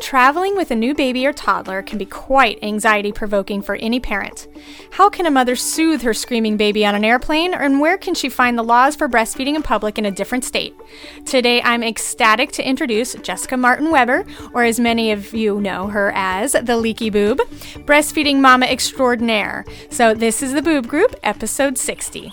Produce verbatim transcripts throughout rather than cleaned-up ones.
Traveling with a new baby or toddler can be quite anxiety-provoking for any parent. How can a mother soothe her screaming baby on an airplane, and where can she find the laws for breastfeeding in public in a different state? Today, I'm ecstatic to introduce Jessica Martin-Weber, or as many of you know her as, The Leaky Boob, breastfeeding mama extraordinaire. So this is The Boob Group, episode sixty.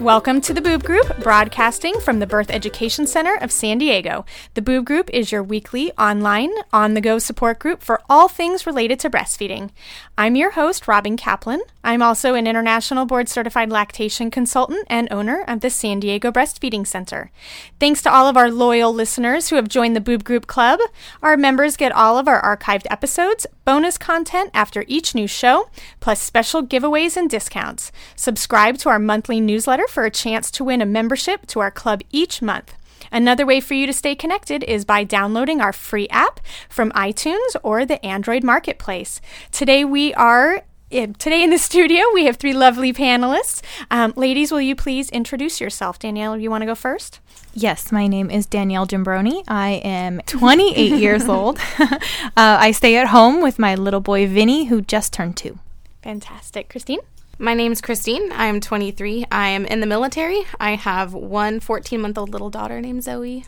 Welcome to The Boob Group, broadcasting from the Birth Education Center of San Diego. The Boob Group is your weekly online, on-the-go support group for all things related to breastfeeding. I'm your host, Robin Kaplan. I'm also an international board-certified lactation consultant and owner of the San Diego Breastfeeding Center. Thanks to all of our loyal listeners who have joined the Boob Group Club. Our members get all of our archived episodes, bonus content after each new show, plus special giveaways and discounts. Subscribe to our monthly newsletter for a chance to win a membership to our club each month. Another way for you to stay connected is by downloading our free app from iTunes or the Android Marketplace. Today we are, today in the studio, we have three lovely panelists. Um, ladies, will you please introduce yourself? Danielle, you want to go first? Yes, my name is Danielle Gembroni. I am twenty-eight years old. Uh, I stay at home with my little boy, Vinny, who just turned two. Fantastic. Christine? My name's Christine. I am twenty-three. I am in the military. I have one fourteen-month-old little daughter named Zoe.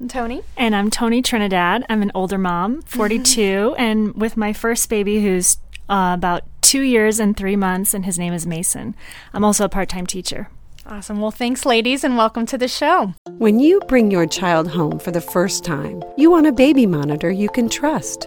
I'm Tony. And I'm Tony Trinidad. I'm an older mom, forty-two, and with my first baby who's uh, about two years and three months, and his name is Mason. I'm also a part-time teacher. Awesome. Well, thanks, ladies, and welcome to the show. When you bring your child home for the first time, you want a baby monitor you can trust.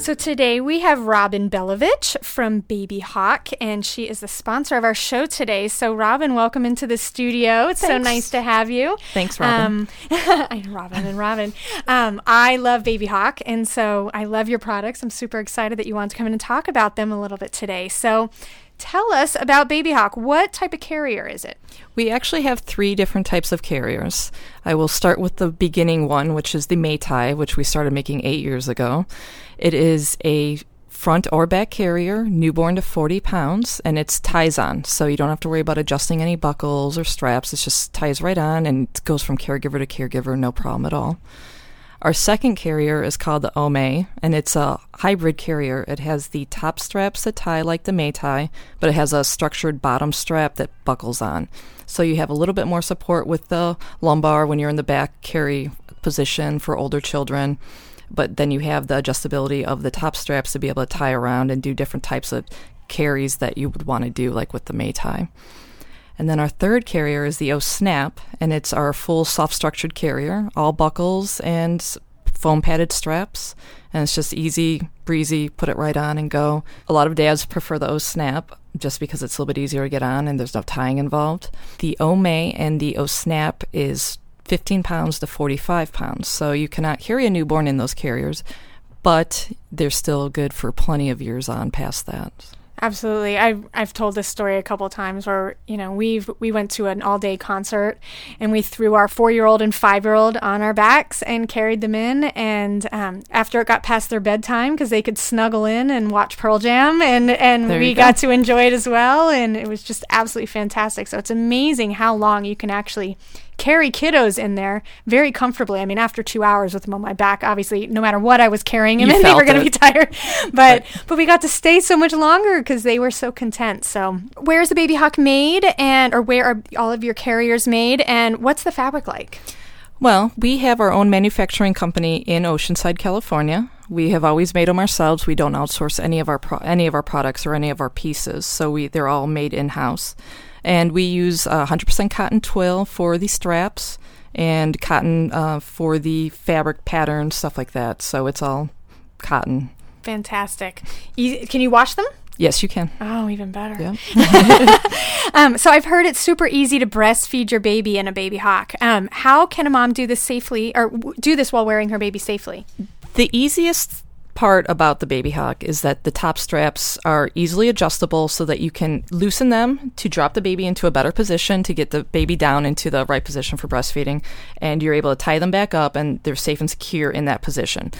So today we have Robin Belovich from Baby Hawk, and she is the sponsor of our show today. So Robin, welcome into the studio. It's Thanks. So nice to have you. Thanks, Robin. Um, Robin and Robin. Um, I love Baby Hawk, and so I love your products. I'm super excited that you want to come in and talk about them a little bit today. So tell us about Baby Hawk. What type of carrier is it? We actually have three different types of carriers. I will start with the beginning one, which is the Mei Tai, which we started making eight years ago. It is a front or back carrier, newborn to forty pounds, and it's ties on. So you don't have to worry about adjusting any buckles or straps. It's just ties right on and it goes from caregiver to caregiver, no problem at all. Our second carrier is called the Omei, and it's a hybrid carrier. It has the top straps that tie like the Mei Tai, but it has a structured bottom strap that buckles on. So you have a little bit more support with the lumbar when you're in the back carry position for older children, but then you have the adjustability of the top straps to be able to tie around and do different types of carries that you would want to do, like with the Mei Tai. And then our third carrier is the O-Snap, and it's our full soft-structured carrier, all buckles and foam-padded straps, and it's just easy, breezy, put it right on and go. A lot of dads prefer the O-Snap just because it's a little bit easier to get on and there's no tying involved. The Omei and the O-Snap is fifteen pounds to forty-five pounds, so you cannot carry a newborn in those carriers, but they're still good for plenty of years on past that. Absolutely. I've, I've told this story a couple of times where, you know, we've, we went to an all day concert and we threw our four-year-old and five-year-old on our backs and carried them in. And um, after it got past their bedtime, because they could snuggle in and watch Pearl Jam, and, and we go. got to enjoy it as well. And it was just absolutely fantastic. So it's amazing how long you can actually carry kiddos in there very comfortably. I mean, after two hours with them on my back, obviously, no matter what I was carrying them in, they were going to be tired. But but we got to stay so much longer because they were so content. So where is the Baby Hawk made, and or where are all of your carriers made, and what's the fabric like? Well, we have our own manufacturing company in Oceanside, California. We have always made them ourselves. We don't outsource any of our pro- any of our products or any of our pieces. So we they're all made in-house. And we use uh, one hundred percent cotton twill for the straps and cotton uh, for the fabric pattern, stuff like that. So it's all cotton. Fantastic. Easy. Can you wash them? Yes, you can. Oh, even better. Yeah. um, so I've heard it's super easy to breastfeed your baby in a Baby Hawk. Um, how can a mom do this safely, or w- do this while wearing her baby safely? The easiest part about the Baby Hawk is that the top straps are easily adjustable so that you can loosen them to drop the baby into a better position to get the baby down into the right position for breastfeeding, and you're able to tie them back up and they're safe and secure in that position.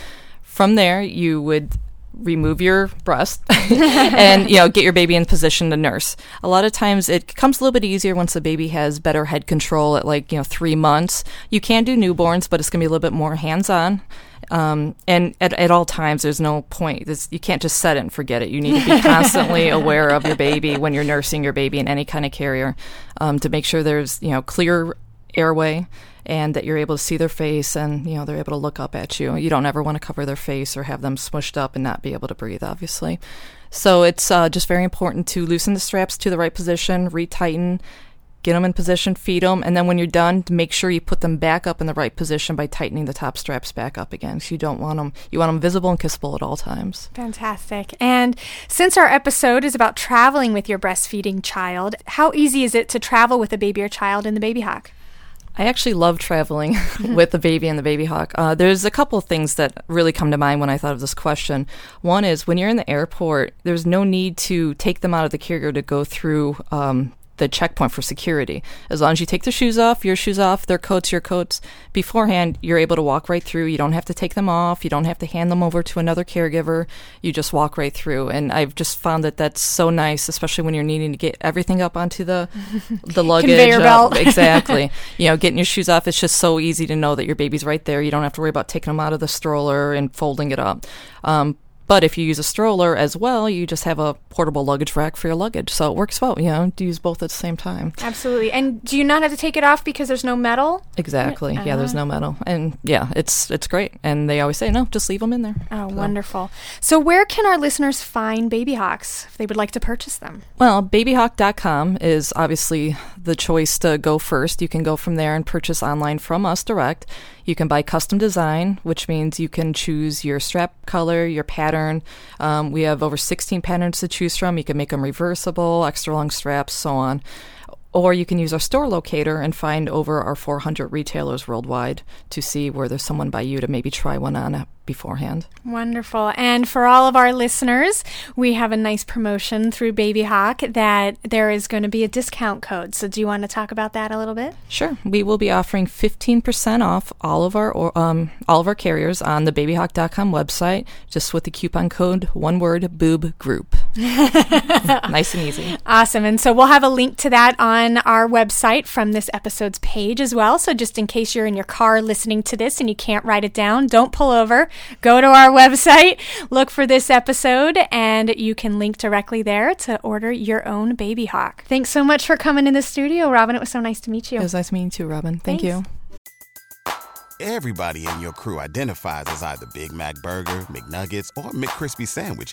From there, you would remove your breast and, you know, get your baby in position to nurse. A lot of times it becomes a little bit easier once the baby has better head control at, like, you know, three months. You can do newborns, but it's going to be a little bit more hands-on. Um, and at, at all times, there's no point. This, you can't just set it and forget it. You need to be constantly aware of your baby when you're nursing your baby in any kind of carrier, um, to make sure there's, you know, clear airway and that you're able to see their face and, you know, they're able to look up at you. You don't ever want to cover their face or have them smushed up and not be able to breathe, obviously. So it's uh, just very important to loosen the straps to the right position, retighten, get them in position, feed them, and then when you're done, make sure you put them back up in the right position by tightening the top straps back up again. So you don't want them, you want them visible and kissable at all times. Fantastic. And since our episode is about traveling with your breastfeeding child, how easy is it to travel with a baby or child in the Baby Hawk? I actually love traveling with the baby and the Baby Hawk. Uh, there's a couple of things that really come to mind when I thought of this question. One is when you're in the airport, there's no need to take them out of the carrier to go through um, the checkpoint for security. As long as you take their shoes off, your shoes off, their coats, your coats, beforehand, you're able to walk right through. You don't have to take them off. You don't have to hand them over to another caregiver. You just walk right through. And I've just found that that's so nice, especially when you're needing to get everything up onto the the luggage. Conveyor belt. Uh, exactly. You know, getting your shoes off, it's just so easy to know that your baby's right there. You don't have to worry about taking them out of the stroller and folding it up. Um, But if you use a stroller as well, you just have a portable luggage rack for your luggage. So it works well, you know, to use both at the same time. Absolutely. And do you not have to take it off because there's no metal? Exactly. Uh-huh. Yeah, there's no metal. And yeah, it's it's great. And they always say, no, just leave them in there. Oh, so wonderful. So where can our listeners find Baby Hawks if they would like to purchase them? Well, baby hawk dot com is obviously the choice to go first. You can go from there and purchase online from us direct. You can buy custom design, which means you can choose your strap color, your pattern. Um, we have over sixteen patterns to choose from. You can make them reversible, extra long straps, so on. Or you can use our store locator and find over our four hundred retailers worldwide to see where there's someone by you to maybe try one on beforehand. Wonderful. And for all of our listeners, we have a nice promotion through Baby Hawk that there is going to be a discount code. So do you want to talk about that a little bit? Sure. We will be offering fifteen percent off all of our um, all of our carriers on the baby hawk dot com website, just with the coupon code, one word, Boob Group. Nice and easy. Awesome. And so we'll have a link to that on our website from this episode's page as well. So just in case you're in your car listening to this and you can't write it down, don't pull over. Go to our website, look for this episode, and you can link directly there to order your own Baby Hawk. Thanks so much for coming in the studio, Robin. It was so nice to meet you. It was nice meeting you too, Robin. Thank Thanks. you. Everybody in your crew identifies as either Big Mac Burger, McNuggets, or McCrispy Sandwich,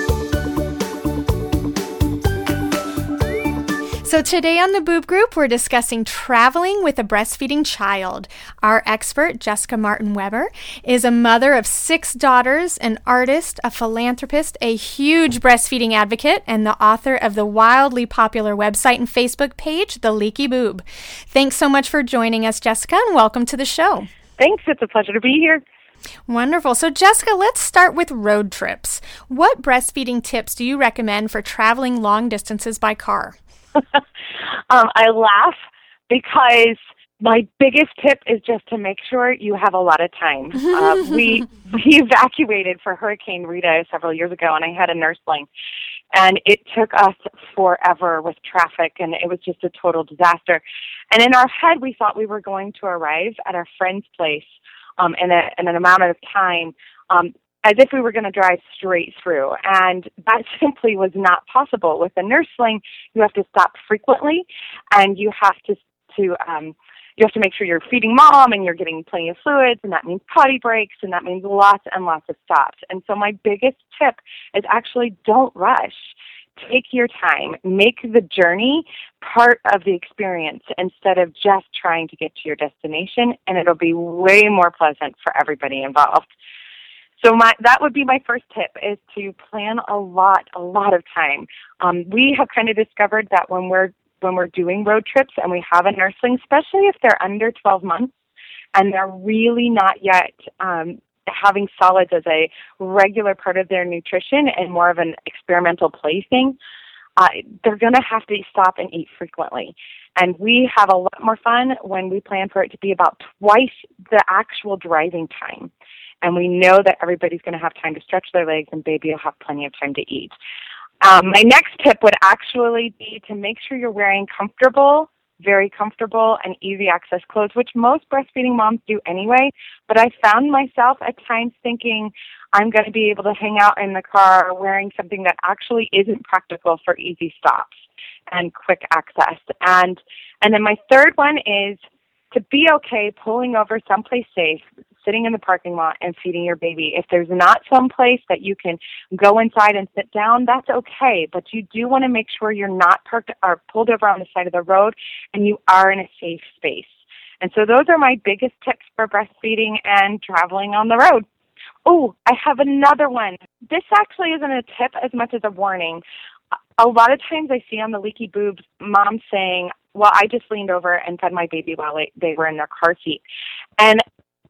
So today on The Boob Group, we're discussing traveling with a breastfeeding child. Our expert, Jessica Martin-Weber, is a mother of six daughters, an artist, a philanthropist, a huge breastfeeding advocate, and the author of the wildly popular website and Facebook page, The Leaky Boob. Thanks so much for joining us, Jessica, and welcome to the show. Thanks. It's a pleasure to be here. Wonderful. So, Jessica, let's start with road trips. What breastfeeding tips do you recommend for traveling long distances by car? um, I laugh because my biggest tip is just to make sure you have a lot of time. Uh, we, we evacuated for Hurricane Rita several years ago, and I had a nurseling, and it took us forever with traffic, and it was just a total disaster. And in our head, we thought we were going to arrive at our friend's place Um, in, a, in an amount of time, um, as if we were going to drive straight through. And that simply was not possible. With a nursling, you have to stop frequently, and you have to to um, you have to make sure you're feeding mom and you're getting plenty of fluids, and that means potty breaks, and that means lots and lots of stops. And so my biggest tip is actually don't rush. Take your time. Make the journey part of the experience instead of just trying to get to your destination, and it'll be way more pleasant for everybody involved. So my, that would be my first tip, is to plan a lot, a lot of time. Um, we have kind of discovered that when we're when we're doing road trips and we have a nursling, especially if they're under twelve months and they're really not yet um having solids as a regular part of their nutrition and more of an experimental play thing, uh, they're going to have to stop and eat frequently. And we have a lot more fun when we plan for it to be about twice the actual driving time. And we know that everybody's going to have time to stretch their legs, and baby will have plenty of time to eat. Um, my next tip would actually be to make sure you're wearing comfortable very comfortable and easy access clothes, which most breastfeeding moms do anyway. But I found myself at times thinking, I'm going to be able to hang out in the car wearing something that actually isn't practical for easy stops and quick access. And and then my third one is to be okay pulling over someplace safe, sitting in the parking lot and feeding your baby. If there's not some place that you can go inside and sit down, that's okay. But you do want to make sure you're not parked or pulled over on the side of the road, and you are in a safe space. And so those are my biggest tips for breastfeeding and traveling on the road. Oh, I have another one. This actually isn't a tip as much as a warning. A lot of times I see on the Leaky Boobs moms saying, well, I just leaned over and fed my baby while they were in their car seat. And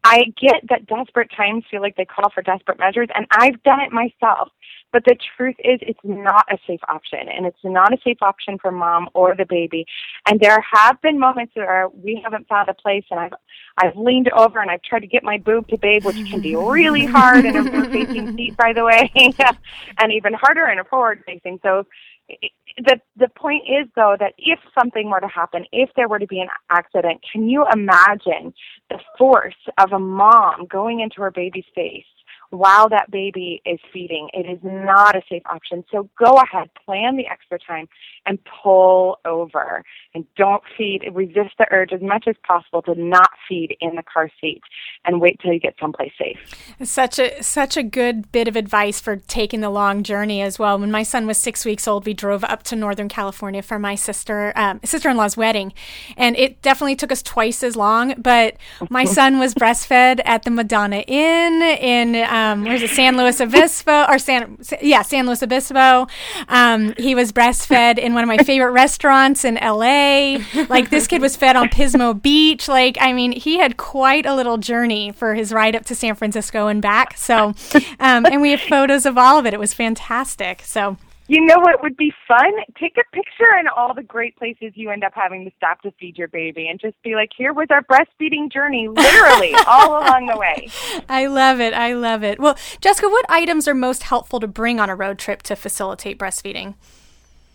I get that desperate times feel like they call for desperate measures, and I've done it myself. But the truth is, it's not a safe option, and it's not a safe option for mom or the baby. And there have been moments where we haven't found a place, and I've I've leaned over and I've tried to get my boob to babe, which can be really hard in a rear-facing seat, by the way, and even harder in a forward-facing. So the the point is, though, that if something were to happen, if there were to be an accident, can you imagine the force of a mom going into her baby's face while that baby is feeding? It is not a safe option. So go ahead, plan the extra time, and pull over. And don't feed. Resist the urge as much as possible to not feed in the car seat, and wait till you get someplace safe. Such a such a good bit of advice for taking the long journey as well. When my son was six weeks old, we drove up to Northern California for my sister um, sister-in-law's wedding, and it definitely took us twice as long. But my son was breastfed at the Madonna Inn in. Um, Um, where's it, San Luis Obispo, or San, yeah, San Luis Obispo. Um, he was breastfed in one of my favorite restaurants in L A. Like, this kid was fed on Pismo Beach. Like, I mean, he had quite a little journey for his ride up to San Francisco and back. So, um, and we have photos of all of it. It was fantastic. So, you know what would be fun? Take a picture in all the great places you end up having to stop to feed your baby, and just be like, here was our breastfeeding journey, literally, all along the way. I love it. I love it. Well, Jessica, what items are most helpful to bring on a road trip to facilitate breastfeeding?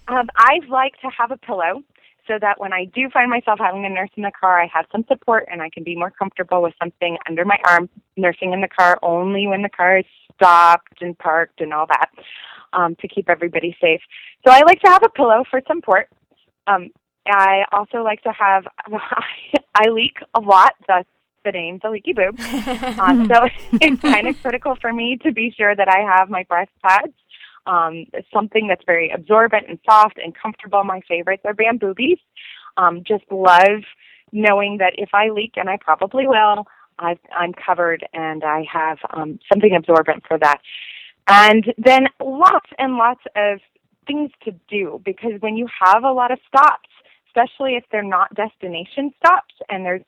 Um, I'd like to have a pillow, so that when I do find myself having a nurse in the car, I have some support and I can be more comfortable with something under my arm. Nursing in the car only when the car is stopped and parked and all that, um, to keep everybody safe. So I like to have a pillow for support. Um, I also like to have, I leak a lot, thus the name, The Leaky Boob. Um, so it's kind of critical for me to be sure that I have my breast pads Um, something that's very absorbent and soft and comfortable. My favorites are bamboobies. Um, just love knowing that if I leak, and I probably will, I've, I'm covered and I have um, something absorbent for that. And then lots and lots of things to do, because when you have a lot of stops, especially if they're not destination stops and there's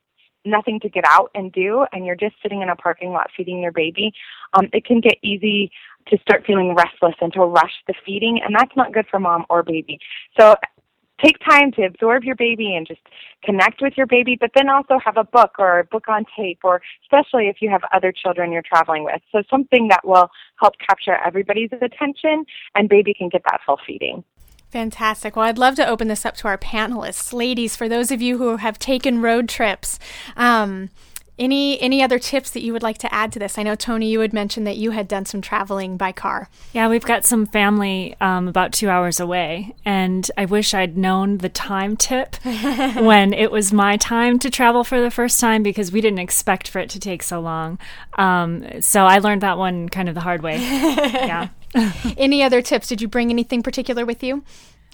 nothing to get out and do, and you're just sitting in a parking lot feeding your baby, um, it can get easy to start feeling restless and to rush the feeding, and that's not good for mom or baby. So take time to absorb your baby and just connect with your baby, but then also have a book or a book on tape, or especially if you have other children you're traveling with. So something that will help capture everybody's attention, and baby can get that full feeding. Fantastic. Well, I'd love to open this up to our panelists. Ladies, for those of you who have taken road trips, um, any any other tips that you would like to add to this? I know, Tony, you had mentioned that you had done some traveling by car. Yeah, we've got some family um, about two hours away, and I wish I'd known the time tip when it was my time to travel for the first time, because we didn't expect for it to take so long. Um, so I learned that one kind of the hard way. Yeah. Any other tips? Did you bring anything particular with you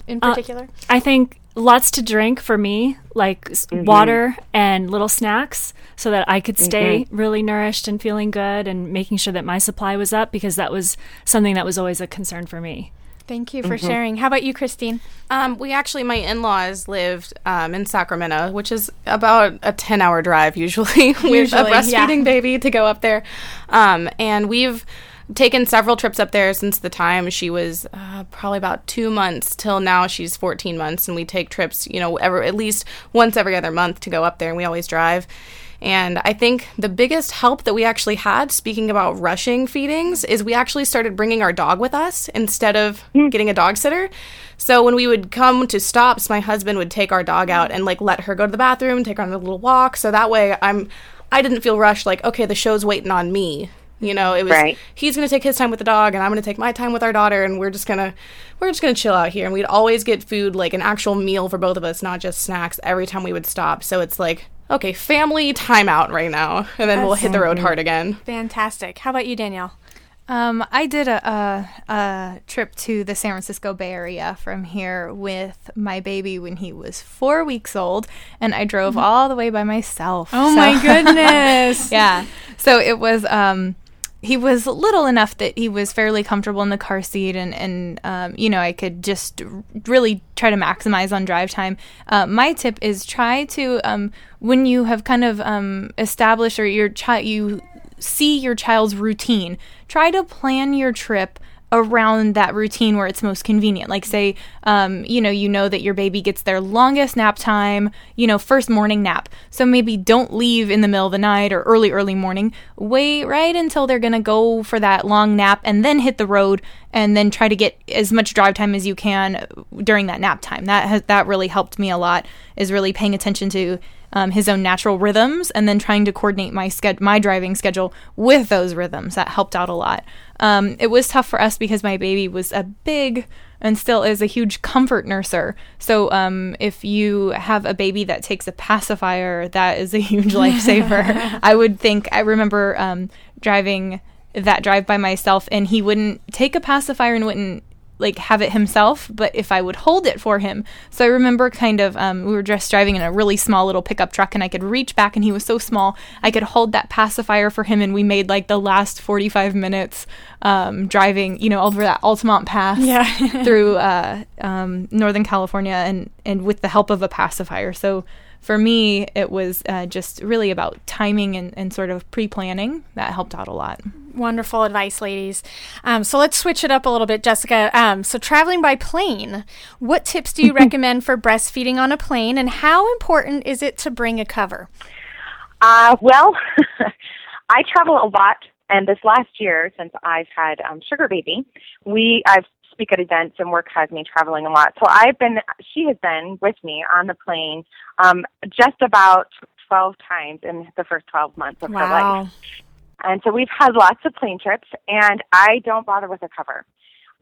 in particular? Uh, I think lots to drink for me, like mm-hmm. water and little snacks, so that I could stay mm-hmm. really nourished and feeling good, and making sure that my supply was up, because that was something that was always a concern for me. Thank you for mm-hmm. sharing. How about you, Christine? Um, we actually, my in-laws lived um, in Sacramento, which is about a ten-hour drive usually, usually with a breastfeeding yeah. baby to go up there. Um, and we've taken several trips up there since the time she was uh, probably about two months till now she's fourteen months, and we take trips, you know, every, at least once every other month to go up there, and we always drive. And I think the biggest help that we actually had, speaking about rushing feedings, is we actually started bringing our dog with us instead of mm. getting a dog sitter. So when we would come to stops, my husband would take our dog out and, like, let her go to the bathroom, take her on a little walk. So that way I'm, I didn't feel rushed, like, okay, the show's waiting on me. You know, it was, right. he's going to take his time with the dog, and I'm going to take my time with our daughter, and we're just going to, we're just going to chill out here. And we'd always get food, like an actual meal for both of us, not just snacks, every time we would stop. So it's like, okay, family time out right now. And then That's we'll hit the road hard again. Fantastic. How about you, Danielle? Um, I did a, a, a trip to the San Francisco Bay Area from here with my baby when he was four weeks old, and I drove mm-hmm. all the way by myself. Oh, so. My goodness. Yeah. So it was... Um, He was little enough that he was fairly comfortable in the car seat, and, and um, you know, I could just really try to maximize on drive time. Uh, my tip is try to, um, when you have kind of um, established or your chi- you see your child's routine, try to plan your trip around that routine where it's most convenient. Like, say, um, you know, you know that your baby gets their longest nap time, you know, first morning nap. So maybe don't leave in the middle of the night or early, early morning. Wait right until they're going to go for that long nap, and then hit the road, and then try to get as much drive time as you can during that nap time. That has, that really helped me a lot, is really paying attention to um, his own natural rhythms, and then trying to coordinate my sched- my driving schedule with those rhythms. That helped out a lot. Um, it was tough for us because my baby was a big, and still is, a huge comfort nurser. So um, if you have a baby that takes a pacifier, that is a huge lifesaver. I would think, I remember um, driving that drive by myself, and he wouldn't take a pacifier and wouldn't like have it himself, but if I would hold it for him. So I remember kind of um, we were just driving in a really small little pickup truck, and I could reach back, and he was so small I could hold that pacifier for him, and we made like the last forty-five minutes um, driving, you know, over that Altamont Pass yeah. through uh, um, Northern California, and, and with the help of a pacifier. So for me, it was uh, just really about timing and, and sort of pre-planning. That helped out a lot. Wonderful advice, ladies. Um, so let's switch it up a little bit, Jessica. Um, so traveling by plane, what tips do you recommend for breastfeeding on a plane, and how important is it to bring a cover? Uh, well, I travel a lot, and this last year, since I've had um, sugar baby, we I've speak at events, and work has me traveling a lot. So I've been, she has been with me on the plane um, just about twelve times in the first twelve months of wow. her life. And so we've had lots of plane trips, and I don't bother with a cover.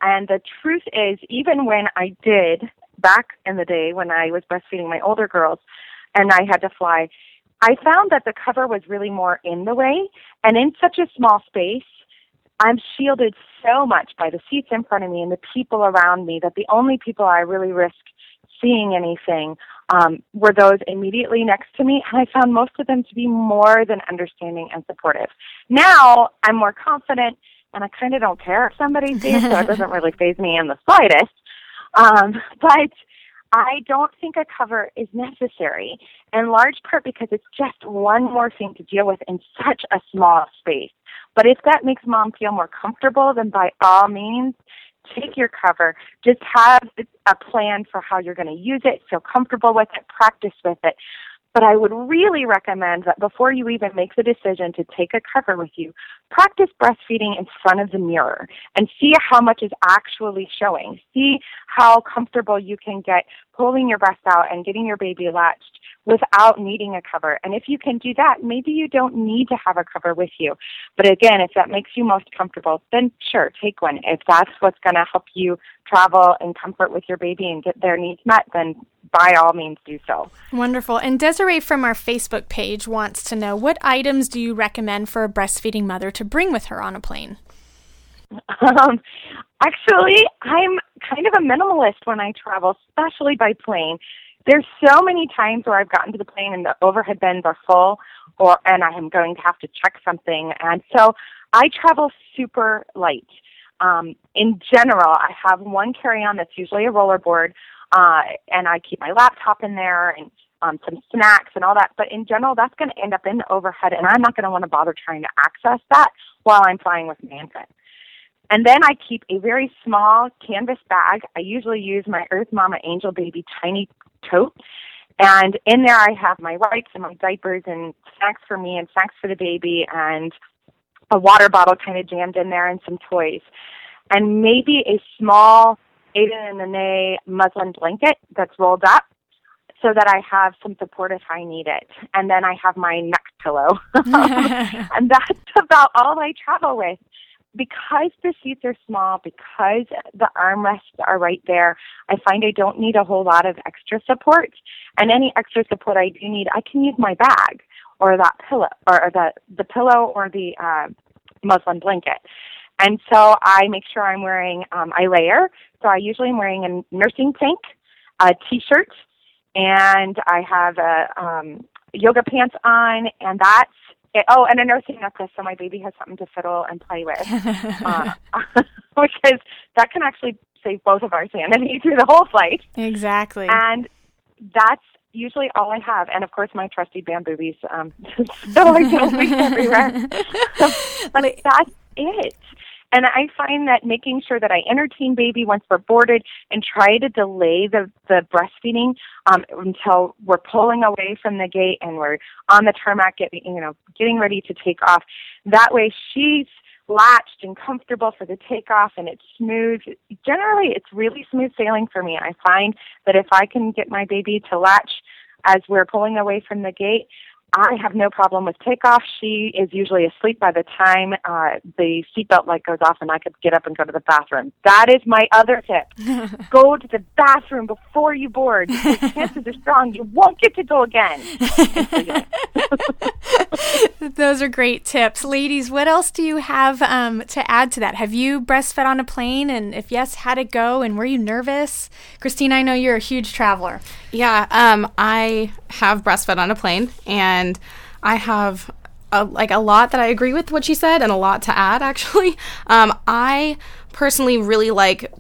And the truth is, even when I did back in the day when I was breastfeeding my older girls and I had to fly, I found that the cover was really more in the way, and in such a small space, I'm shielded so much by the seats in front of me and the people around me that the only people I really risk seeing anything um, were those immediately next to me, and I found most of them to be more than understanding and supportive. Now I'm more confident, and I kind of don't care if somebody sees, so it doesn't really faze me in the slightest. Um, but I don't think a cover is necessary, in large part because it's just one more thing to deal with in such a small space. But if that makes mom feel more comfortable, then by all means, take your cover. Just have a plan for how you're going to use it, feel comfortable with it, practice with it. But I would really recommend that before you even make the decision to take a cover with you, practice breastfeeding in front of the mirror and see how much is actually showing. See how comfortable you can get pulling your breast out and getting your baby latched without needing a cover. And if you can do that, maybe you don't need to have a cover with you. But again, if that makes you most comfortable, then sure, take one. If that's what's going to help you travel in comfort with your baby and get their needs met, then by all means do so. Wonderful. And Desiree from our Facebook page wants to know, what items do you recommend for a breastfeeding mother to bring with her on a plane? Um, actually, I'm kind of a minimalist when I travel, especially by plane. There's so many times where I've gotten to the plane and the overhead bins are full, or and I am going to have to check something. And so I travel super light. Um, in general, I have one carry-on that's usually a rollerboard, uh, and I keep my laptop in there and um, some snacks and all that. But in general, that's going to end up in the overhead, and I'm not going to want to bother trying to access that while I'm flying with my infant. And then I keep a very small canvas bag. I usually use my Earth Mama Angel Baby tiny tote. And in there I have my wipes and my diapers and snacks for me and snacks for the baby and a water bottle kind of jammed in there and some toys. And maybe a small Aiden and Nene muslin blanket that's rolled up, so that I have some support if I need it. And then I have my neck pillow. And that's about all I travel with. Because the seats are small, because the armrests are right there, I find I don't need a whole lot of extra support. And any extra support I do need, I can use my bag or that pillow, or the, the pillow or the uh, muslin blanket. And so I make sure I'm wearing, um, I layer. So I usually am wearing a nursing tank, a t-shirt, and I have a um, yoga pants on, and that's It, oh, and a nursing necklace, so my baby has something to fiddle and play with, uh, which is, that can actually save both of our sanity through the whole flight. Exactly. And that's usually all I have. And, of course, my trusty bamboobies, um, so I don't reach everywhere. But that's it. And I find that making sure that I entertain baby once we're boarded and try to delay the, the breastfeeding um, until we're pulling away from the gate and we're on the tarmac getting, you know, getting ready to take off. That way she's latched and comfortable for the takeoff and it's smooth. Generally, it's really smooth sailing for me. I find that if I can get my baby to latch as we're pulling away from the gate, I have no problem with takeoff. She is usually asleep by the time uh, the seatbelt light goes off and I could get up and go to the bathroom. That is my other tip. Go to the bathroom before you board. The chances are strong you won't get to go again. Those are great tips. Ladies, what else do you have um, to add to that? Have you breastfed on a plane? And if yes, how'd it go? And were you nervous? Christine, I know you're a huge traveler. Yeah, um, I have breastfed on a plane, and And I have, a, like, a lot that I agree with what she said and a lot to add, actually. Um, I personally really like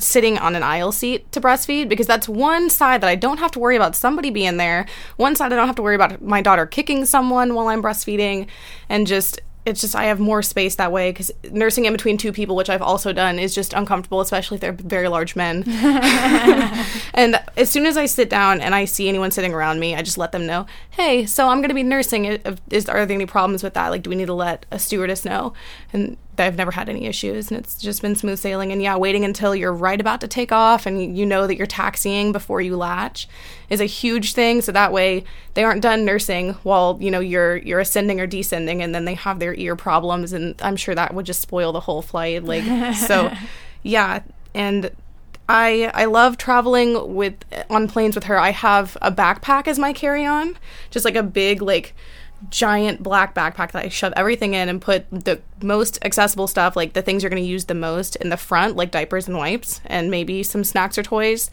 sitting on an aisle seat to breastfeed because that's one side that I don't have to worry about somebody being there. One side I don't have to worry about my daughter kicking someone while I'm breastfeeding. And just, it's just I have more space that way because nursing in between two people, which I've also done, is just uncomfortable, especially if they're very large men. And as soon as I sit down and I see anyone sitting around me, I just let them know, hey, so I'm going to be nursing. Is Are there any problems with that? Like, do we need to let a stewardess know? And I've never had any issues, and it's just been smooth sailing. And, yeah, waiting until you're right about to take off and you know that you're taxiing before you latch is a huge thing. So that way they aren't done nursing while, you know, you're you're ascending or descending, and then they have their ear problems. And I'm sure that would just spoil the whole flight. Like, so, yeah, and I I love traveling with on planes with her. I have a backpack as my carry-on, just like a big, like, giant black backpack that I shove everything in and put the most accessible stuff, like the things you're going to use the most, in the front, like diapers and wipes and maybe some snacks or toys.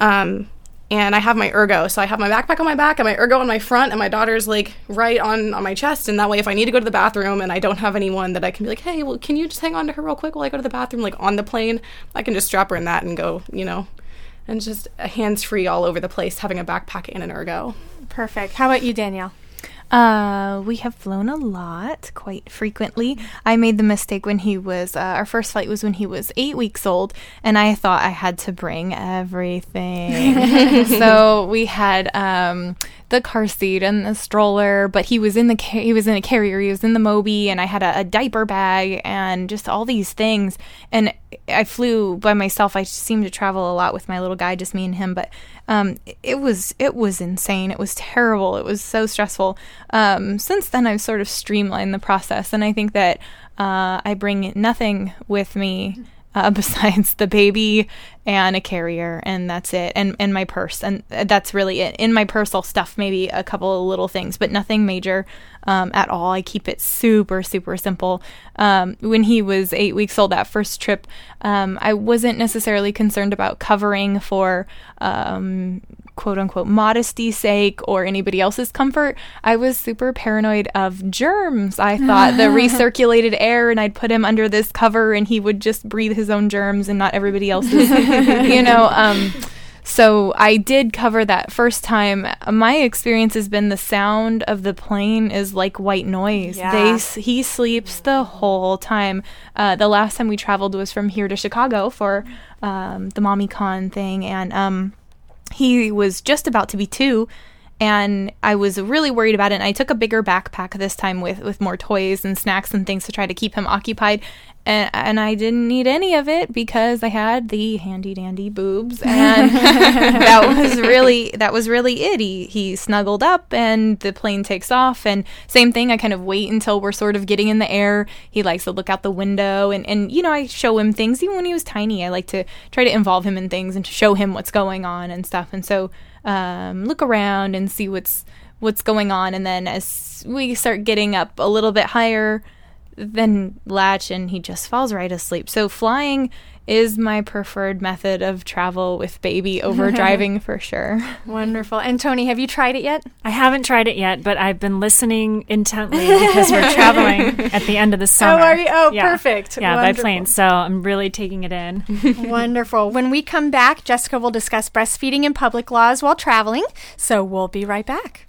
Um, and I have my ergo. So I have my backpack on my back and my ergo on my front and my daughter's like right on, on my chest. And that way, if I need to go to the bathroom and I don't have anyone that I can be like, hey, well, can you just hang on to her real quick while I go to the bathroom, like on the plane, I can just strap her in that and go, you know, and just hands-free all over the place, having a backpack and an ergo. Perfect. How about you, Danielle? Uh, we have flown a lot, quite frequently. I made the mistake when he was, uh, our first flight was when he was eight weeks old, and I thought I had to bring everything. So we had, um, the car seat and the stroller, but he was in the, ca- he was in a carrier, he was in the Mobi, and I had a, a diaper bag and just all these things. And I flew by myself. I seem to travel a lot with my little guy, just me and him, but, um, it was, it was insane. It was terrible. It was so stressful. Um, since then, I've sort of streamlined the process, and I think that uh, I bring nothing with me uh, besides the baby and a carrier, and that's it, and, and my purse, and that's really it. In my purse, I'll stuff maybe a couple of little things, but nothing major um, at all. I keep it super, super simple. Um, when he was eight weeks old, that first trip, um, I wasn't necessarily concerned about covering for um, quote-unquote modesty's sake or anybody else's comfort. I was super paranoid of germs. I thought the recirculated air, and I'd put him under this cover and he would just breathe his own germs and not everybody else's. You know, um, so I did cover that first time. My experience has been the sound of the plane is like white noise. Yeah. They, he sleeps the whole time. Uh, the last time we traveled was from here to Chicago for um, the MommyCon thing, and um, he was just about to be two. And I was really worried about it. And I took a bigger backpack this time with, with more toys and snacks and things to try to keep him occupied. And, and I didn't need any of it because I had the handy dandy boobs. And that was really, that was really it. He, he snuggled up and the plane takes off. And same thing, I kind of wait until we're sort of getting in the air. He likes to look out the window. And, and, you know, I show him things. Even when he was tiny, I like to try to involve him in things and to show him what's going on and stuff. And so um, look around and see what's, what's going on. And then as we start getting up a little bit higher, then latch and he just falls right asleep. So flying is my preferred method of travel with baby over driving for sure. Wonderful. And Tony, have you tried it yet? I haven't tried it yet, but I've been listening intently because we're traveling at the end of the summer. Oh, are you? Oh, yeah. Perfect. Yeah, wonderful. By plane. So I'm really taking it in. Wonderful. When we come back, Jessica will discuss breastfeeding and public laws while traveling. So we'll be right back.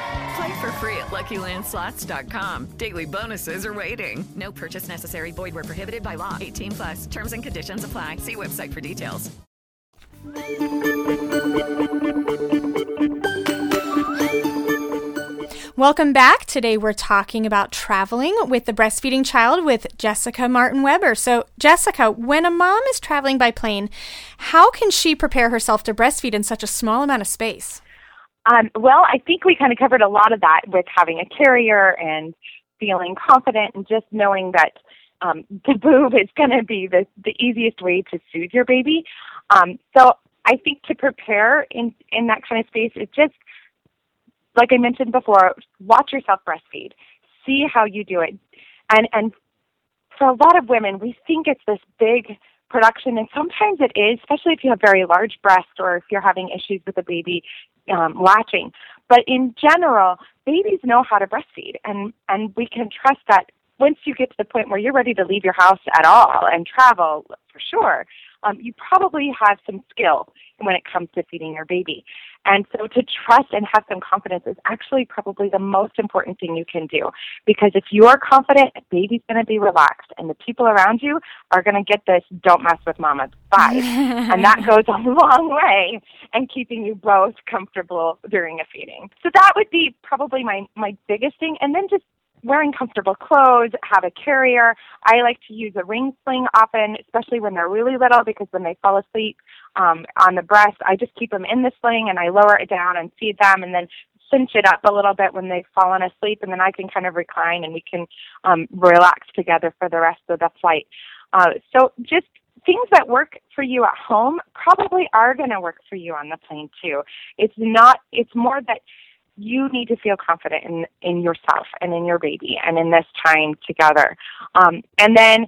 Play for free at Lucky Land Slots dot com. Daily bonuses are waiting. No purchase necessary. Void where prohibited by law. eighteen plus. Terms and conditions apply. See website for details. Welcome back. Today we're talking about traveling with the breastfeeding child with Jessica Martin-Weber. So, Jessica, when a mom is traveling by plane, how can she prepare herself to breastfeed in such a small amount of space? Um, well, I think we kind of covered a lot of that with having a carrier and feeling confident and just knowing that um, the boob is going to be the, the easiest way to soothe your baby. Um, so I think to prepare in, in that kind of space is just, like I mentioned before, watch yourself breastfeed. See how you do it. And and for a lot of women, we think it's this big production, and sometimes it is, especially if you have very large breasts or if you're having issues with a baby um, latching. But in general, babies know how to breastfeed, and, and we can trust that once you get to the point where you're ready to leave your house at all and travel, for sure, um, you probably have some skill when it comes to feeding your baby. And so to trust and have some confidence is actually probably the most important thing you can do, because if you are confident, the baby's going to be relaxed, and the people around you are going to get this "don't mess with mama" vibe, and that goes a long way in keeping you both comfortable during a feeding. So that would be probably my, my biggest thing, and then just wearing comfortable clothes, have a carrier. I like to use a ring sling often, especially when they're really little, because when they fall asleep, um, on the breast. I just keep them in the sling, and I lower it down and feed them, and then cinch it up a little bit when they've fallen asleep, and then I can kind of recline, and we can um, relax together for the rest of the flight. Uh, so just things that work for you at home probably are going to work for you on the plane too. It's not, it's more that you need to feel confident in, in yourself and in your baby and in this time together. Um, and then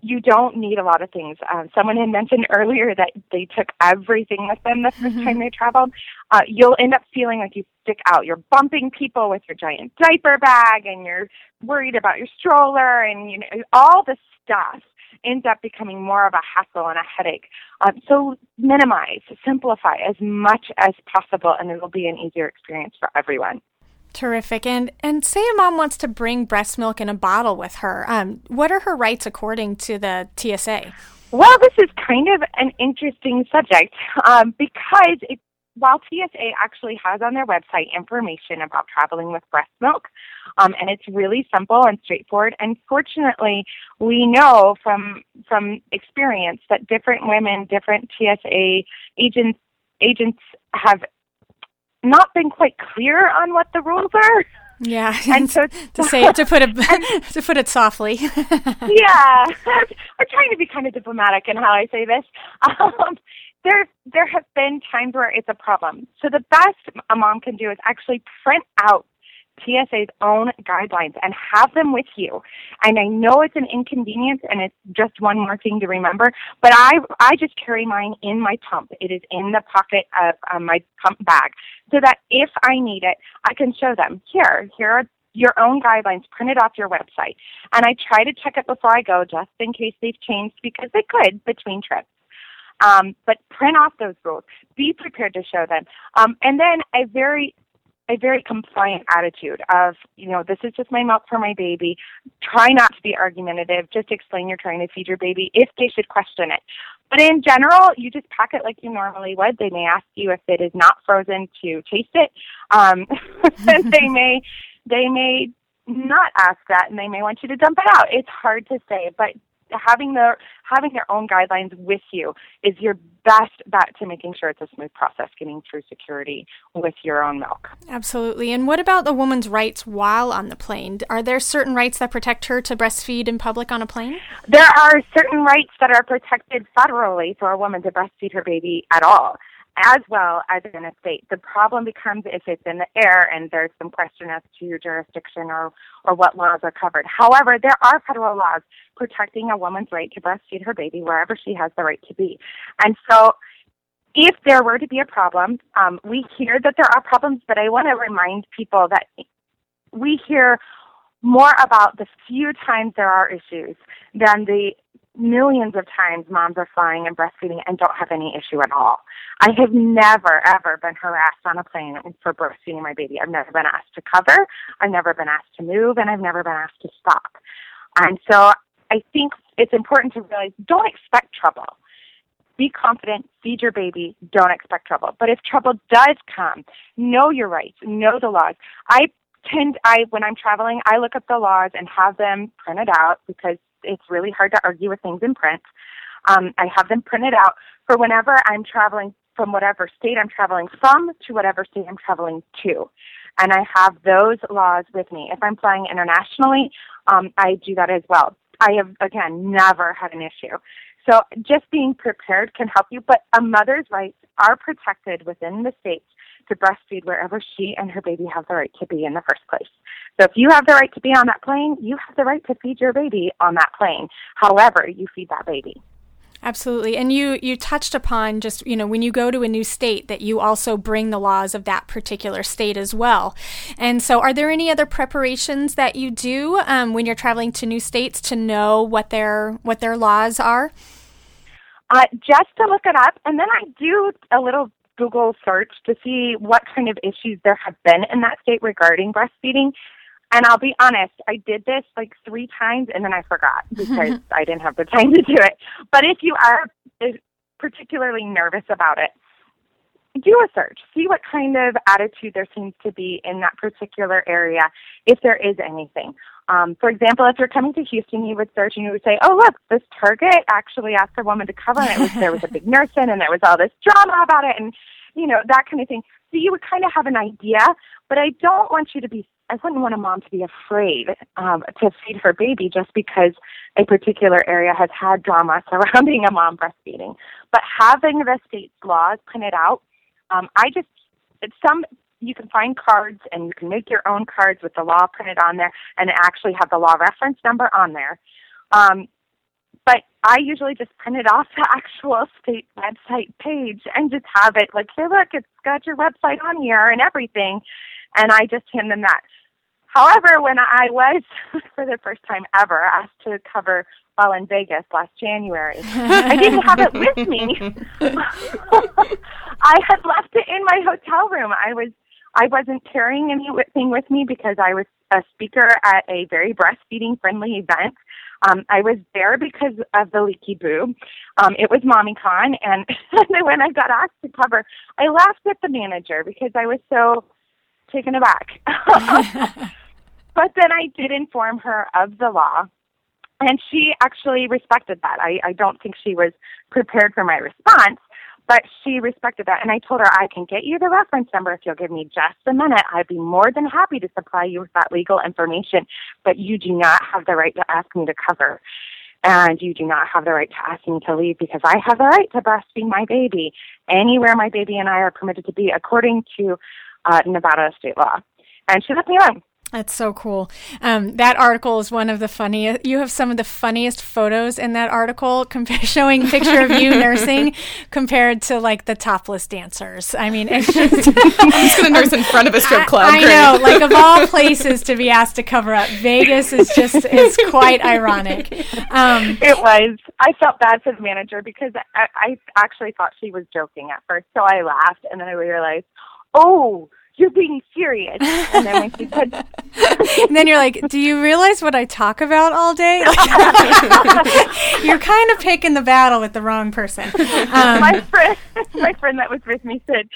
you don't need a lot of things. Um, someone had mentioned earlier that they took everything with them the first mm-hmm. time they traveled. Uh, you'll end up feeling like you stick out. You're bumping people with your giant diaper bag, and you're worried about your stroller, and you know, all this stuff ends up becoming more of a hassle and a headache. Um, so minimize, simplify as much as possible, and it will be an easier experience for everyone. Terrific. And and say a mom wants to bring breast milk in a bottle with her. Um, what are her rights according to the T S A? Well, this is kind of an interesting subject um, because it, while T S A actually has on their website information about traveling with breast milk, um, and it's really simple and straightforward. And fortunately, we know from from experience that different women, different T S A agents agents have not been quite clear on what the rules are. Yeah, and so to say to put it and, to put it softly. Yeah, I'm trying to be kind of diplomatic in how I say this. Um, there, there have been times where it's a problem. So the best a mom can do is actually print out T S A's own guidelines and have them with you. And I know it's an inconvenience, and it's just one more thing to remember, but I I just carry mine in my pump. It is in the pocket of um, my pump bag, so that if I need it, I can show them, here, here are your own guidelines printed off your website. And I try to check it before I go, just in case they've changed, because they could between trips. Um, but print off those rules. Be prepared to show them. Um, and then a very... a very compliant attitude of, you know, this is just my milk for my baby. Try not to be argumentative. Just explain you're trying to feed your baby if they should question it. But in general, you just pack it like you normally would. They may ask you if it is not frozen to taste it. Um, they may, they may not ask that, and they may want you to dump it out. It's hard to say, but having their having their own guidelines with you is your best bet to making sure it's a smooth process getting through security with your own milk. Absolutely. And what about the woman's rights while on the plane? Are there certain rights that protect her to breastfeed in public on a plane? There are certain rights that are protected federally for a woman to breastfeed her baby at all, as well as in a state. The problem becomes if it's in the air and there's some question as to your jurisdiction or, or what laws are covered. However, there are federal laws protecting a woman's right to breastfeed her baby wherever she has the right to be. And so if there were to be a problem, um, we hear that there are problems, but I want to remind people that we hear more about the few times there are issues than the millions of times moms are flying and breastfeeding and don't have any issue at all. I have never, ever been harassed on a plane for breastfeeding my baby. I've never been asked to cover, I've never been asked to move, and I've never been asked to stop. And so I think it's important to realize, don't expect trouble. Be confident, feed your baby, don't expect trouble. But if trouble does come, know your rights, know the laws. I tend, I when I'm traveling, I look up the laws and have them printed out, because it's really hard to argue with things in print. Um, I have them printed out for whenever I'm traveling from whatever state I'm traveling from to whatever state I'm traveling to. And I have those laws with me. If I'm flying internationally, um, I do that as well. I have, again, never had an issue. So just being prepared can help you. But a mother's rights are protected within the states to breastfeed wherever she and her baby have the right to be in the first place. So if you have the right to be on that plane, you have the right to feed your baby on that plane, however you feed that baby. Absolutely. And you, you touched upon just, you know, when you go to a new state, that you also bring the laws of that particular state as well. And so are there any other preparations that you do um, when you're traveling to new states to know what their what their laws are? Uh, just to look it up. And then I do a little Google search to see what kind of issues there have been in that state regarding breastfeeding. And I'll be honest, I did this like three times and then I forgot because I didn't have the time to do it. But if you are particularly nervous about it, do a search. See what kind of attitude there seems to be in that particular area, if there is anything. Um, for example, if you're coming to Houston, you would search and you would say, oh, look, this Target actually asked a woman to cover, and it was, there was a big nursing, and there was all this drama about it, and, you know, that kind of thing. So you would kind of have an idea, but I don't want you to be, I wouldn't want a mom to be afraid um, to feed her baby just because a particular area has had drama surrounding a mom breastfeeding. But having the state's laws printed out, um, I just, it's some... You can find cards, and you can make your own cards with the law printed on there, and actually have the law reference number on there. Um, but I usually just print it off the actual state website page and just have it like, hey, look, it's got your website on here and everything, and I just hand them that. However, when I was, for the first time ever, asked to cover while in Vegas last January, I didn't have it with me. I had left it in my hotel room. I was I wasn't carrying anything with me because I was a speaker at a very breastfeeding-friendly event. Um, I was there because of the Leaky Boob. Um, it was MommyCon, and when I got asked to cover, I laughed at the manager because I was so taken aback. But then I did inform her of the law, and she actually respected that. I, I don't think she was prepared for my response, but she respected that, and I told her, I can get you the reference number if you'll give me just a minute. I'd be more than happy to supply you with that legal information, but you do not have the right to ask me to cover, and you do not have the right to ask me to leave because I have the right to breastfeed my baby anywhere my baby and I are permitted to be according to uh, Nevada state law. And she left me alone. That's so cool. Um, that article is one of the funniest. You have some of the funniest photos in that article, compare, showing a picture of you nursing compared to like the topless dancers. I mean, it's just. I'm just going to nurse in front of a strip club. I, I know, like of all places to be asked to cover up, Vegas is just, it's quite ironic. Um, it was. I felt bad for the manager because I, I actually thought she was joking at first. So I laughed and then I realized, oh, you're being serious. And then when she said, and then you're like, do you realize what I talk about all day? You're kind of picking the battle with the wrong person. Um, my friend, my friend that was with me said,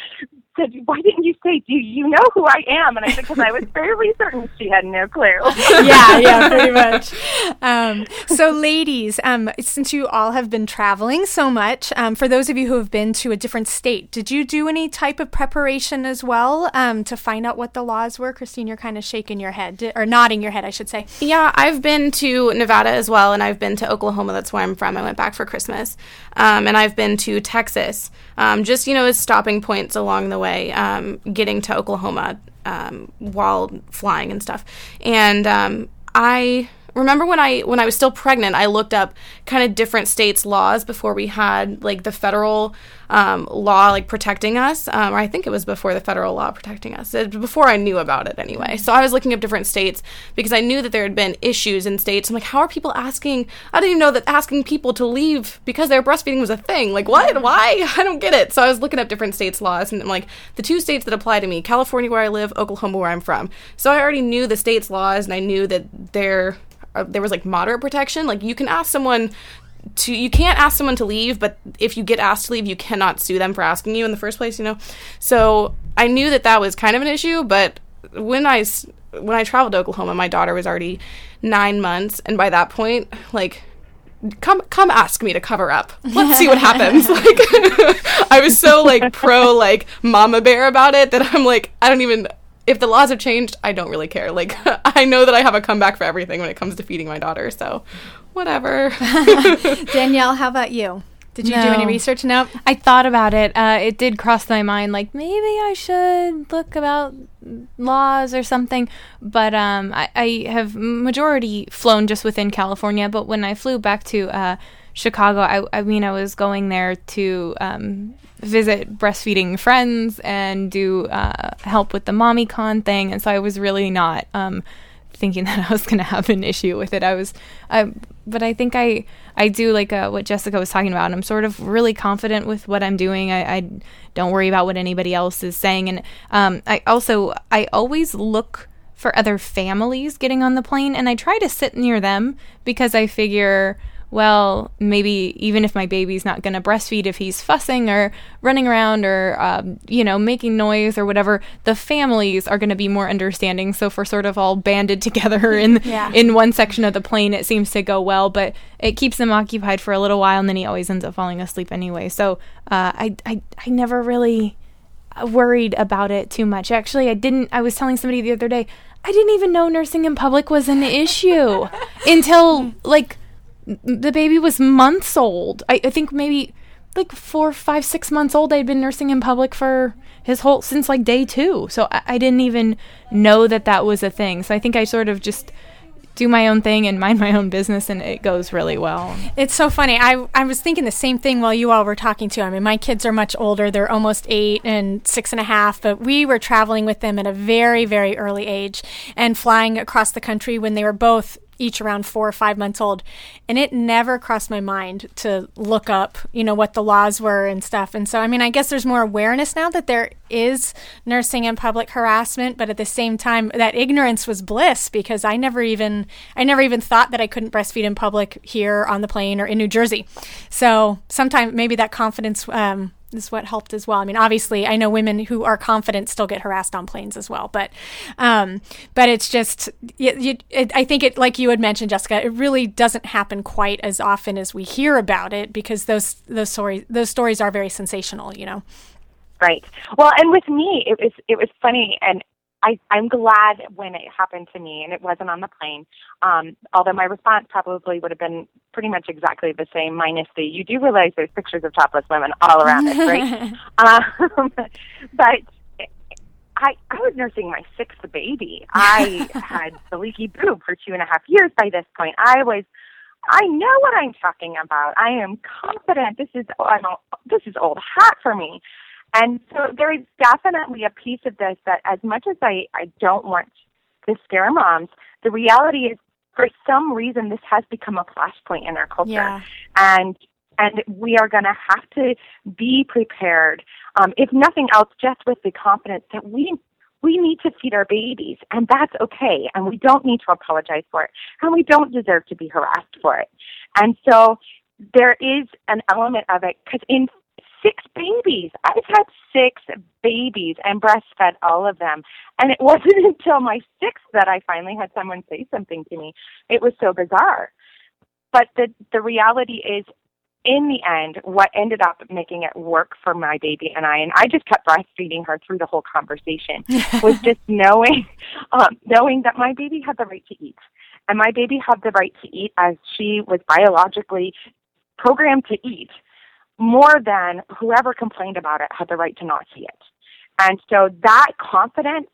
said, why didn't you say, do you know who I am? And I said, because I was fairly certain she had no clue. yeah, yeah, pretty much. Um, so ladies, um, since you all have been traveling so much, um, for those of you who have been to a different state, did you do any type of preparation as well um, to find out what the laws were? Christine, you're kind of shaking your head, or nodding your head, I should say. Yeah, I've been to Nevada as well, and I've been to Oklahoma. That's where I'm from. I went back for Christmas. Um, and I've been to Texas. Um, just, you know, as stopping points along the way, um, getting to Oklahoma um, while flying and stuff. And um, I remember when I when I was still pregnant, I looked up kind of different states' laws before we had, like, the federal um, law, like, protecting us. Um, or I think it was before the federal law protecting us, before I knew about it anyway. So I was looking up different states because I knew that there had been issues in states. I'm like, how are people asking? I didn't even know that asking people to leave because they were breastfeeding was a thing. Like, what? Why? I don't get it. So I was looking up different states' laws, and I'm like, the two states that apply to me, California where I live, Oklahoma where I'm from. So I already knew the states' laws, and I knew that they're... there was, like, moderate protection. Like, you can ask someone to, you can't ask someone to leave, but if you get asked to leave, you cannot sue them for asking you in the first place, you know? So I knew that that was kind of an issue, but when I, when I traveled to Oklahoma, my daughter was already nine months, and by that point, like, come come ask me to cover up. Let's see what happens. Like, I was so, like, pro, like, mama bear about it that I'm like, I don't even... if the laws have changed, I don't really care. Like, I know that I have a comeback for everything when it comes to feeding my daughter, so whatever. Danielle, how about you? Did you no. do any research? No. Nope. I thought about it. Uh, it did cross my mind, like, maybe I should look about laws or something. But um, I, I have majority flown just within California. But when I flew back to uh, Chicago, I, I mean, I was going there to... Um, visit breastfeeding friends and do uh, help with the MommyCon thing. And so I was really not um, thinking that I was going to have an issue with it. I was, I, but I think I, I do like uh, what Jessica was talking about. And I'm sort of really confident with what I'm doing. I, I don't worry about what anybody else is saying. And um, I also, I always look for other families getting on the plane, and I try to sit near them because I figure well, maybe even if my baby's not going to breastfeed, if he's fussing or running around or, um, you know, making noise or whatever, the families are going to be more understanding. So if we're sort of all banded together in yeah. in one section of the plane, it seems to go well, but it keeps him occupied for a little while, and then he always ends up falling asleep anyway. So uh, I, I, I never really worried about it too much. Actually, I didn't. I was telling somebody the other day, I didn't even know nursing in public was an issue until, like, the baby was months old. I, I think maybe like four, five, six months old. I'd been nursing in public for his whole, since like day two. So I, I didn't even know that that was a thing. So I think I sort of just do my own thing and mind my own business, and it goes really well. It's so funny. I I was thinking the same thing while you all were talking too. I mean, my kids are much older. They're almost eight and six and a half, but we were traveling with them at a very, very early age and flying across the country when they were both each around four or five months old. And it never crossed my mind to look up, you know, what the laws were and stuff. And so, I mean, I guess there's more awareness now that there is nursing and public harassment, but at the same time, that ignorance was bliss, because I never even, I never even thought that I couldn't breastfeed in public here on the plane or in New Jersey. So sometimes maybe that confidence, um, is what helped as well. I mean, obviously, I know women who are confident still get harassed on planes as well, but um, but it's just, you, you, it, I think it, like you had mentioned, Jessica, it really doesn't happen quite as often as we hear about it, because those those stories those stories are very sensational, you know. Right. Well, and with me, it was it was funny, and I, I'm glad when it happened to me, and it wasn't on the plane, um, although my response probably would have been pretty much exactly the same, minus the, you do realize there's pictures of topless women all around us, right? um, but I, I was nursing my sixth baby. I had the leaky boob for two and a half years by this point. I was, I know what I'm talking about. I am confident. This is, I'm a, this is old hat for me. And so there is definitely a piece of this that, as much as I, I don't want to scare moms, the reality is, for some reason, this has become a flashpoint in our culture. Yeah. And and we are going to have to be prepared, um, if nothing else, just with the confidence that we we need to feed our babies, and that's okay, and we don't need to apologize for it, and we don't deserve to be harassed for it. And so there is an element of it, because in Six babies. I've had six babies and breastfed all of them. And it wasn't until my sixth that I finally had someone say something to me. It was so bizarre. But the, the reality is, in the end, what ended up making it work for my baby and I, and I just kept breastfeeding her through the whole conversation, was just knowing, um, knowing that my baby had the right to eat. And my baby had the right to eat as she was biologically programmed to eat, more than whoever complained about it had the right to not see it. And so that confidence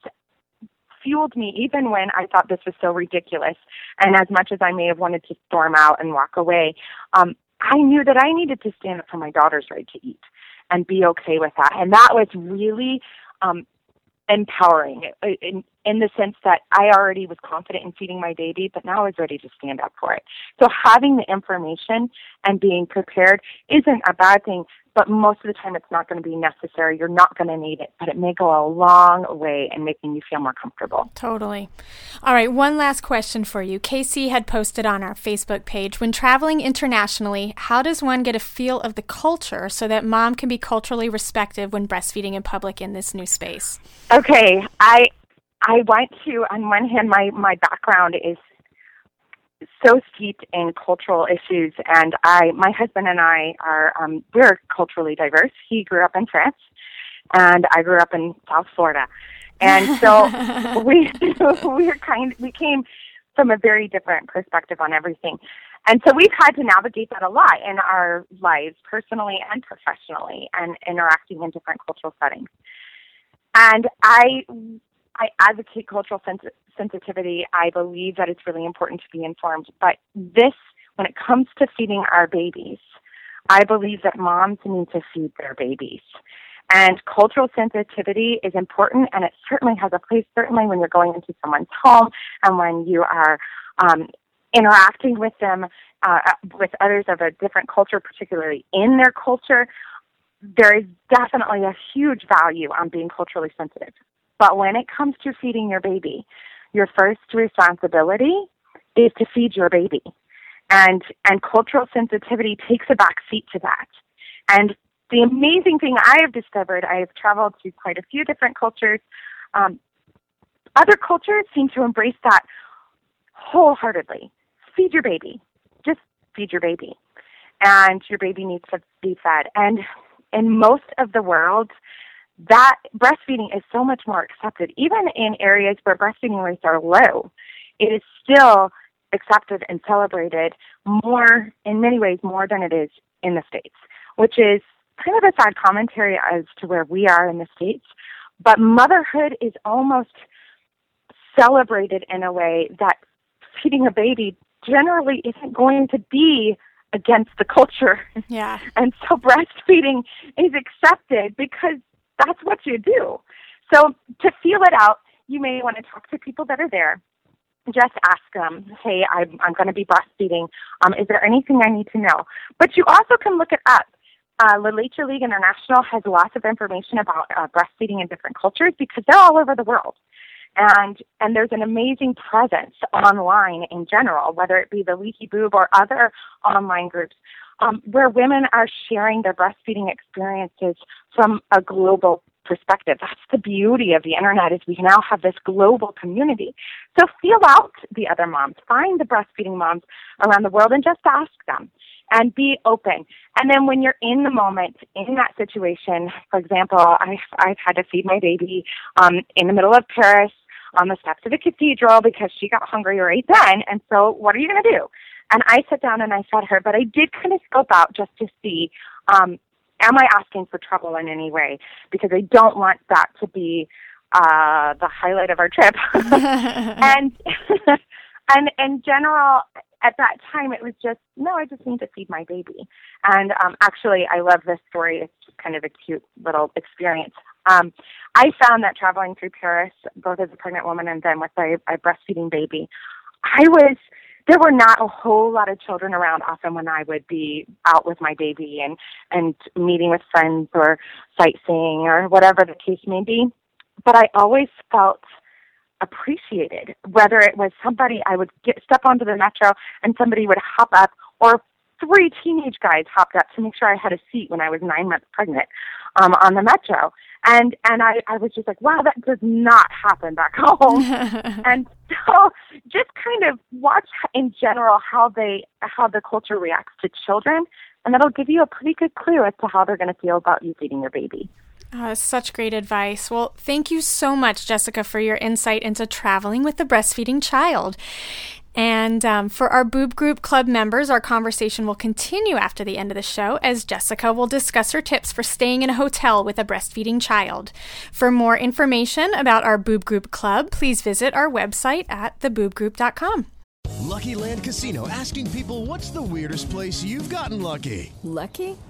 fueled me, even when I thought this was so ridiculous. And as much as I may have wanted to storm out and walk away, um, I knew that I needed to stand up for my daughter's right to eat and be okay with that. And that was really um, empowering in, in the sense that I already was confident in feeding my baby, but now I was ready to stand up for it. So having the information and being prepared isn't a bad thing, but most of the time it's not going to be necessary. You're not going to need it, but it may go a long way in making you feel more comfortable. Totally. All right, one last question for you. Casey had posted on our Facebook page, when traveling internationally, how does one get a feel of the culture so that mom can be culturally respectful when breastfeeding in public in this new space? Okay, I... I want to, on one hand, my, my background is so steeped in cultural issues, and I, my husband and I are, um, we're culturally diverse. He grew up in France, and I grew up in South Florida. And so we, we're kind, we came from a very different perspective on everything. And so we've had to navigate that a lot in our lives, personally and professionally, and interacting in different cultural settings. And I... I advocate cultural sens- sensitivity. I believe that it's really important to be informed. But this, when it comes to feeding our babies, I believe that moms need to feed their babies. And cultural sensitivity is important, and it certainly has a place, certainly when you're going into someone's home and when you are um, interacting with them, uh, with others of a different culture, particularly in their culture. There is definitely a huge value on being culturally sensitive. But when it comes to feeding your baby, your first responsibility is to feed your baby. and and cultural sensitivity takes a back seat to that. And the amazing thing I have discovered, I have traveled to quite a few different cultures. Um, other cultures seem to embrace that wholeheartedly. Feed your baby. Just feed your baby. And your baby needs to be fed. And in most of the world, that breastfeeding is so much more accepted. Even in areas where breastfeeding rates are low, it is still accepted and celebrated more, in many ways, more than it is in the States, which is kind of a sad commentary as to where we are in the States. But motherhood is almost celebrated in a way that feeding a baby generally isn't going to be against the culture. Yeah. And so breastfeeding is accepted because that's what you do. So to feel it out, you may want to talk to people that are there. Just ask them, hey, I'm, I'm going to be breastfeeding. Um, is there anything I need to know? But you also can look it up. Uh, Literature League International has lots of information about uh, breastfeeding in different cultures because they're all over the world. And and there's an amazing presence online in general, whether it be the Leaky Boob or other online groups, um, where women are sharing their breastfeeding experiences from a global perspective. That's the beauty of the internet, is we now have this global community. So feel out the other moms. Find the breastfeeding moms around the world and just ask them and be open. And then when you're in the moment, in that situation, for example, I've, I've had to feed my baby um, in the middle of Paris on the steps of a cathedral because she got hungry right then. And so what are you going to do? And I sat down and I fed her, but I did kind of scope out just to see, um, am I asking for trouble in any way? Because I don't want that to be uh, the highlight of our trip. and and in general, at that time, it was just, no, I just need to feed my baby. And um, actually, I love this story. It's just kind of a cute little experience. Um, I found that traveling through Paris, both as a pregnant woman and then with my, my breastfeeding baby, I was... there were not a whole lot of children around often when I would be out with my baby and, and meeting with friends or sightseeing or whatever the case may be. But I always felt appreciated, whether it was somebody I would get step onto the metro and somebody would hop up, or three teenage guys hopped up to make sure I had a seat when I was nine months pregnant um, on the metro. And and I, I was just like, wow, that does not happen back home. And so just kind of watch in general how they how the culture reacts to children, and that'll give you a pretty good clue as to how they're going to feel about you feeding your baby. Uh, such great advice. Well, thank you so much, Jessica, for your insight into traveling with the breastfeeding child. And um, for our Boob Group Club members, our conversation will continue after the end of the show as Jessica will discuss her tips for staying in a hotel with a breastfeeding child. For more information about our Boob Group Club, please visit our website at the boob group dot com. Lucky Land Casino, asking people, what's the weirdest place you've gotten lucky? Lucky?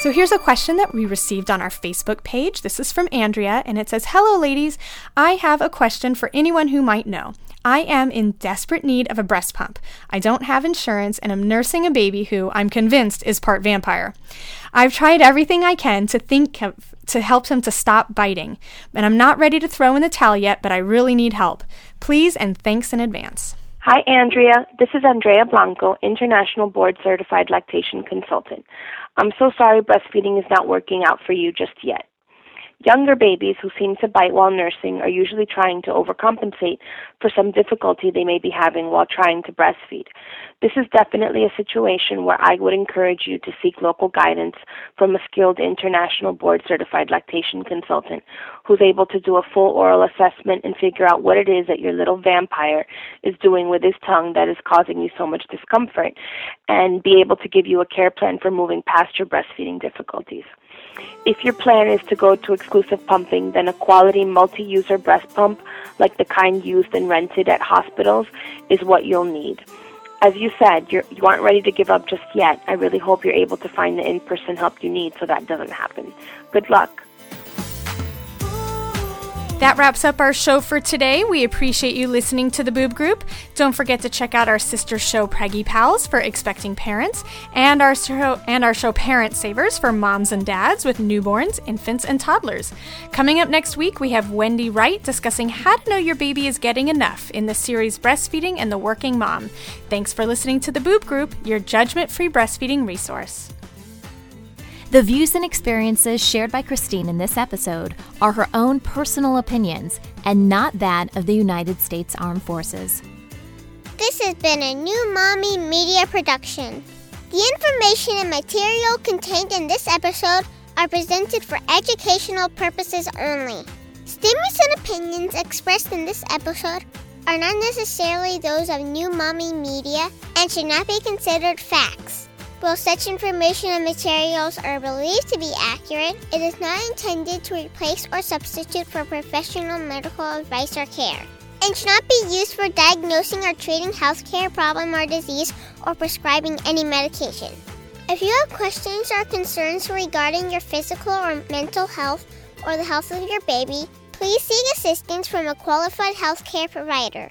So here's a question that we received on our Facebook page. This is from Andrea, and it says, hello, ladies. I have a question for anyone who might know. I am in desperate need of a breast pump. I don't have insurance, and I'm nursing a baby who I'm convinced is part vampire. I've tried everything I can to think of, to help him to stop biting, and I'm not ready to throw in the towel yet, but I really need help. Please and thanks in advance. Hi, Andrea. This is Andrea Blanco, International Board Certified Lactation Consultant. I'm so sorry breastfeeding is not working out for you just yet. Younger babies who seem to bite while nursing are usually trying to overcompensate for some difficulty they may be having while trying to breastfeed. This is definitely a situation where I would encourage you to seek local guidance from a skilled international board-certified lactation consultant who's able to do a full oral assessment and figure out what it is that your little vampire is doing with his tongue that is causing you so much discomfort, and be able to give you a care plan for moving past your breastfeeding difficulties. If your plan is to go to exclusive pumping, then a quality multi-user breast pump like the kind used and rented at hospitals is what you'll need. as you said, you're, you aren't ready to give up just yet. I really hope you're able to find the in-person help you need so that doesn't happen. Good luck. That wraps up our show for today. We appreciate you listening to The Boob Group. Don't forget to check out our sister show, Preggy Pals, for expecting parents, and our show, and our show Parent Savers for moms and dads with newborns, infants, and toddlers. Coming up next week, we have Wendy Wright discussing how to know your baby is getting enough in the series Breastfeeding and the Working Mom. Thanks for listening to The Boob Group, your judgment-free breastfeeding resource. The views and experiences shared by Christine in this episode are her own personal opinions and not that of the United States Armed Forces. This has been a New Mommy Media production. The information and material contained in this episode are presented for educational purposes only. Statements and opinions expressed in this episode are not necessarily those of New Mommy Media and should not be considered facts. While such information and materials are believed to be accurate, it is not intended to replace or substitute for professional medical advice or care, and should not be used for diagnosing or treating healthcare problem or disease or prescribing any medication. If you have questions or concerns regarding your physical or mental health or the health of your baby, please seek assistance from a qualified healthcare provider.